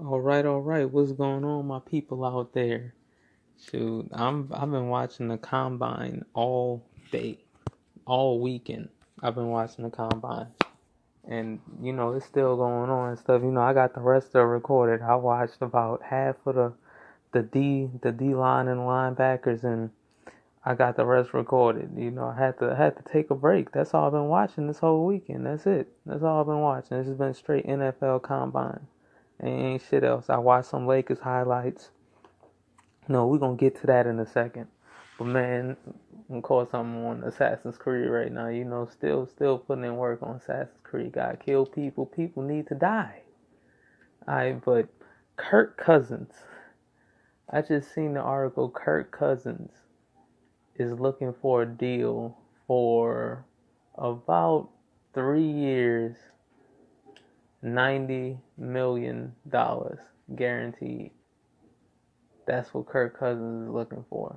All right. What's going on, my people out there? Shoot, I've been watching the Combine all day, all weekend. I've been watching the Combine, and you know it's still going on and stuff. You know, I got the rest of it recorded. I watched about half of the D line and linebackers, and I got the rest recorded. You know, I had to take a break. That's all I've been watching this whole weekend. That's it. That's all I've been watching. This has been straight NFL Combine. Ain't shit else. I watched some Lakers highlights. No, we're going to get to that in a second. But, man, of course, I'm on Assassin's Creed right now. You know, still putting in work on Assassin's Creed. Gotta kill people. People need to die. All right, but Kirk Cousins. I just seen the article. Kirk Cousins is looking for a deal for about 3 years. $90 million guaranteed. That's what Kirk Cousins is looking for.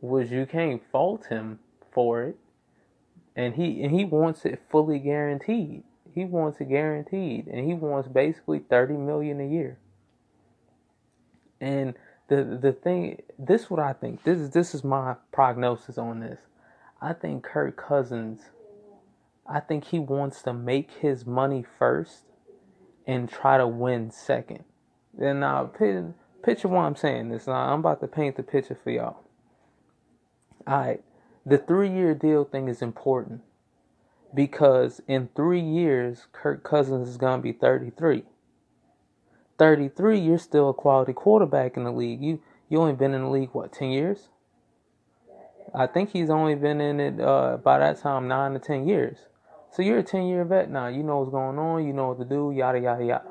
Which you can't fault him for it. And he wants it fully guaranteed. He wants it guaranteed. And he wants basically $30 million a year. And the thing, this is what I think. This is my prognosis on this. I think Kirk Cousins, I think he wants to make his money first and try to win second. And now, picture why I'm saying this. Now, I'm about to paint the picture for y'all. All right. The 3-year deal thing is important because in 3 years, Kirk Cousins is going to be 33. 33, you're still a quality quarterback in the league. You only been in the league, what, 10 years? I think he's only been in it by that time 9 to 10 years. So you're a 10-year vet now. You know what's going on. You know what to do. Yada yada yada.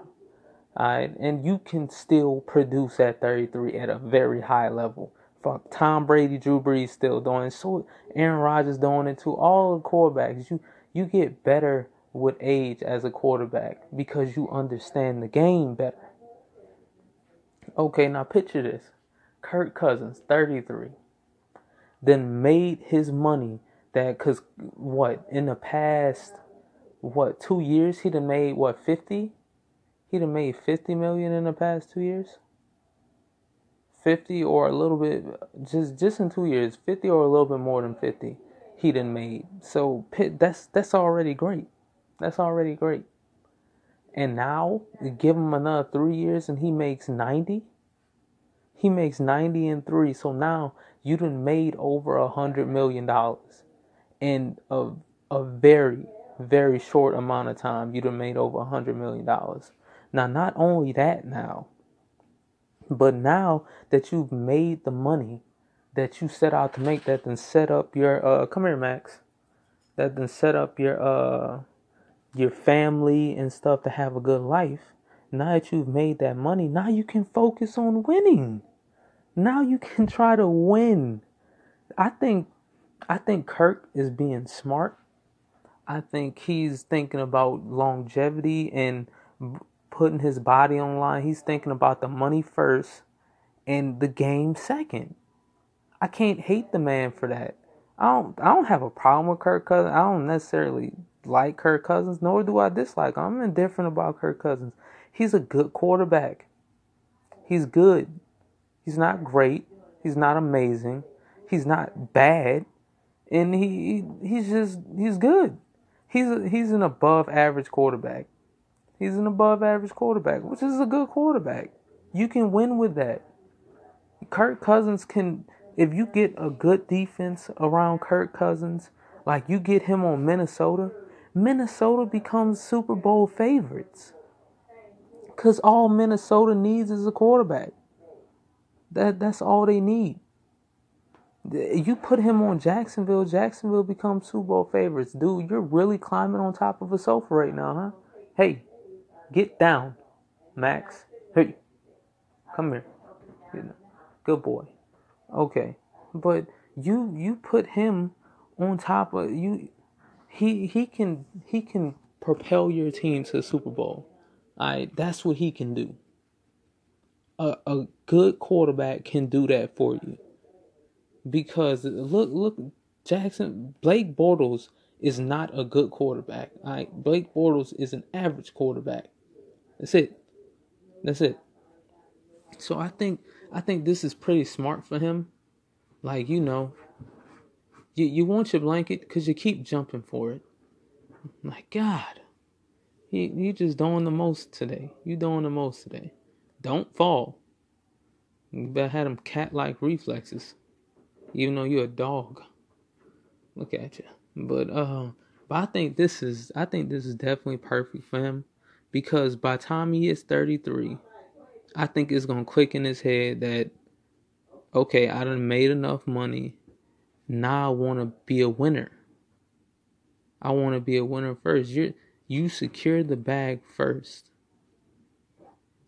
All right, and you can still produce at 33 at a very high level. Fuck, Tom Brady, Drew Brees still doing it. So Aaron Rodgers doing it too. All the quarterbacks. You get better with age as a quarterback because you understand the game better. Okay, now picture this: Kirk Cousins, 33. Then made his money that, because what, in the past, what, 2 years, he done made, what, 50? He done made $50 million in the past 2 years? 50 or a little bit, just in 2 years, 50 or a little bit more than 50 he done made. So that's already great. That's already great. And now, give him another 3 years and he makes 90? He makes 90 in 3, so now you done made over $100 million in a very, very short amount of time. You done made over $100 million. Now, not only that now, but now that you've made the money that you set out to make, that then set up your, come here, Max, that then set up your family and stuff to have a good life. Now that you've made that money, now you can focus on winning. Now you can try to win. I think Kirk is being smart. I think he's thinking about longevity and putting his body on the line. He's thinking about the money first and the game second. I can't hate the man for that. I don't have a problem with Kirk Cousins. I don't necessarily like Kirk Cousins, nor do I dislike him. I'm indifferent about Kirk Cousins. He's a good quarterback. He's good. He's not great. He's not amazing. He's not bad. And he's good. He's an above average quarterback. He's an above average quarterback, which is a good quarterback. You can win with that. Kirk Cousins can, if you get a good defense around Kirk Cousins, like you get him on Minnesota, Minnesota becomes Super Bowl favorites. Because all Minnesota needs is a quarterback. That's all they need. You put him on Jacksonville, Jacksonville becomes Super Bowl favorites. Dude, you're really climbing on top of a sofa right now, huh? Hey, get down, Max. Hey, come here. Good boy. Okay, but you put him on top of you. He can propel your team to the Super Bowl. All right, that's what he can do. A good quarterback can do that for you, because look, Jackson, Blake Bortles is not a good quarterback. All right? Blake Bortles is an average quarterback. That's it. That's it. So I think this is pretty smart for him. Like, you know, you want your blanket because you keep jumping for it. My God, you just doing the most today. You doing the most today. Don't fall. You better have them cat-like reflexes, even though you're a dog. Look at you. But I think this is definitely perfect for him, because by the time he is 33, I think it's gonna click in his head that, okay, I done made enough money. Now I want to be a winner. I want to be a winner first. You secure the bag first.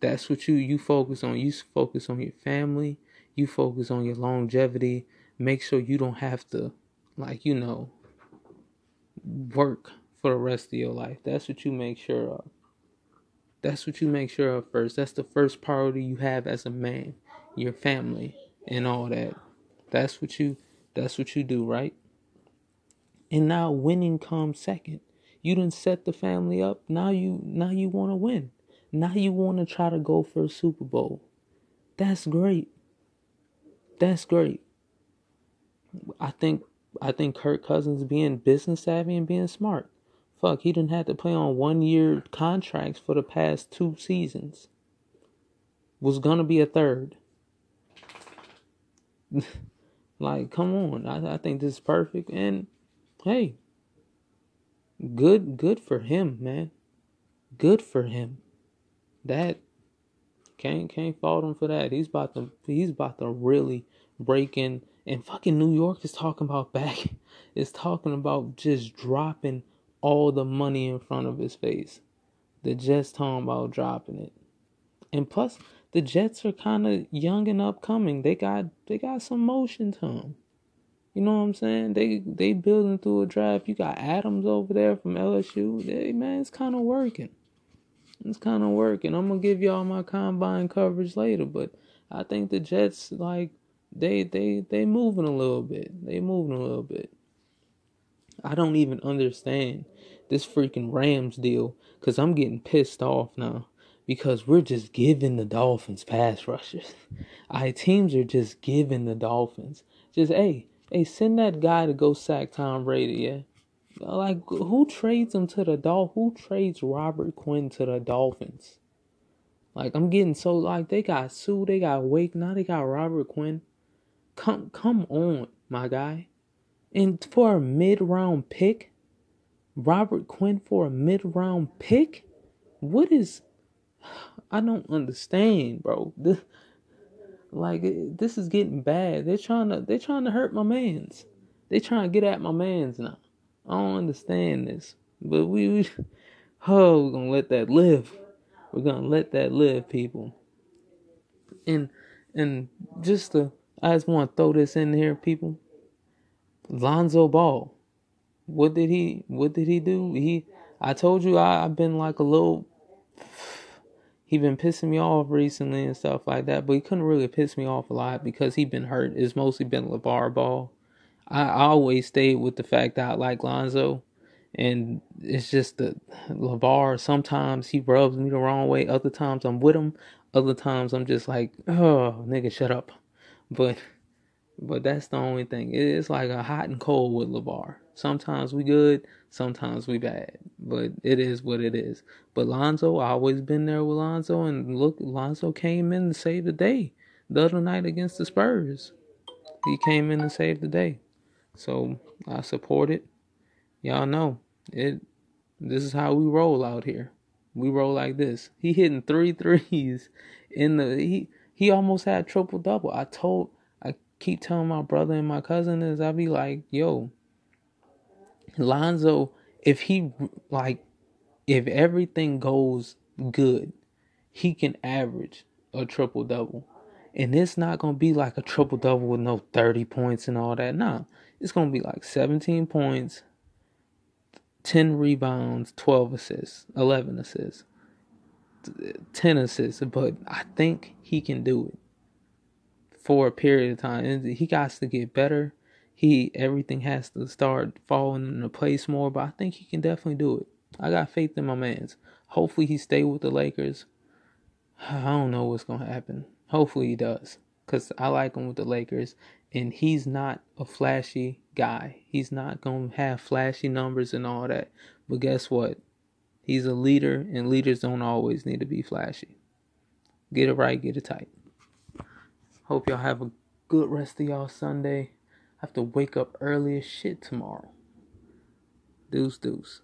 That's what you focus on. You focus on your family. You focus on your longevity. Make sure you don't have to, like, you know, work for the rest of your life. That's what you make sure of. That's what you make sure of first. That's the first priority you have as a man. Your family and all that. That's what you do, right? And now winning comes second. You done set the family up. Now you want to win. Now you want to try to go for a Super Bowl. That's great. That's great. I think Kirk Cousins being business savvy and being smart. Fuck, he done had to play on 1-year contracts for the past 2 seasons. Was gonna be a third. Like, come on. I think this is perfect. And hey, good for him, man. Good for him. That can't fault him for that. He's about to really break in. And fucking New York is talking about just dropping all the money in front of his face. The Jets talking about dropping it. And plus, the Jets are kind of young and upcoming. They got some motion to them. You know what I'm saying? They building through a draft. You got Adams over there from LSU. Hey, man, it's kind of working. It's kind of working. I'm going to give y'all my combine coverage later, but I think the Jets, like, they moving a little bit. They moving a little bit. I don't even understand this freaking Rams deal, because I'm getting pissed off now. Because we're just giving the Dolphins pass rushers. Our teams are just giving the Dolphins. Just, hey, send that guy to go sack Tom Brady, yeah? Like, who trades him to the Dolphins? Who trades Robert Quinn to the Dolphins? Like, I'm getting so, like, they got Sue, they got Wake, now they got Robert Quinn. Come on, my guy. And for a mid-round pick? Robert Quinn for a mid-round pick? What is... I don't understand, bro. This is getting bad. They're trying to hurt my mans. They trying to get at my mans now. I don't understand this, but we're gonna let that live. We're gonna let that live, people. And I just want to throw this in here, people. Lonzo Ball, what did he do? I told you I've been like a little. He been pissing me off recently and stuff like that, but he couldn't really piss me off a lot because he been hurt. It's mostly been LaVar Ball. I always stayed with the fact that I like Lonzo, and it's just the LaVar. Sometimes he rubs me the wrong way. Other times I'm with him. Other times I'm just like, oh, nigga, shut up. But that's the only thing. It's like a hot and cold with LaVar. Sometimes we good, sometimes we bad, but it is what it is. But Lonzo, I always been there with Lonzo, and look, Lonzo came in to save the day the other night against the Spurs. He came in to save the day, so I support it. Y'all know it. This is how we roll out here. We roll like this. He hitting 3 threes in the. He almost had triple double. I keep telling my brother and my cousin is I be like, yo. Lonzo, if everything goes good, he can average a triple-double. And it's not going to be like a triple-double with no 30 points and all that. Nah, it's going to be like 17 points, 10 rebounds, 12 assists, 11 assists, 10 assists. But I think he can do it for a period of time. And he got to get better. Everything has to start falling into place more, but I think he can definitely do it. I got faith in my man's. Hopefully he stay with the Lakers. I don't know what's going to happen. Hopefully he does, because I like him with the Lakers, and he's not a flashy guy. He's not going to have flashy numbers and all that. But guess what? He's a leader, and leaders don't always need to be flashy. Get it right, get it tight. Hope y'all have a good rest of y'all Sunday. I have to wake up early as shit tomorrow. Deuce.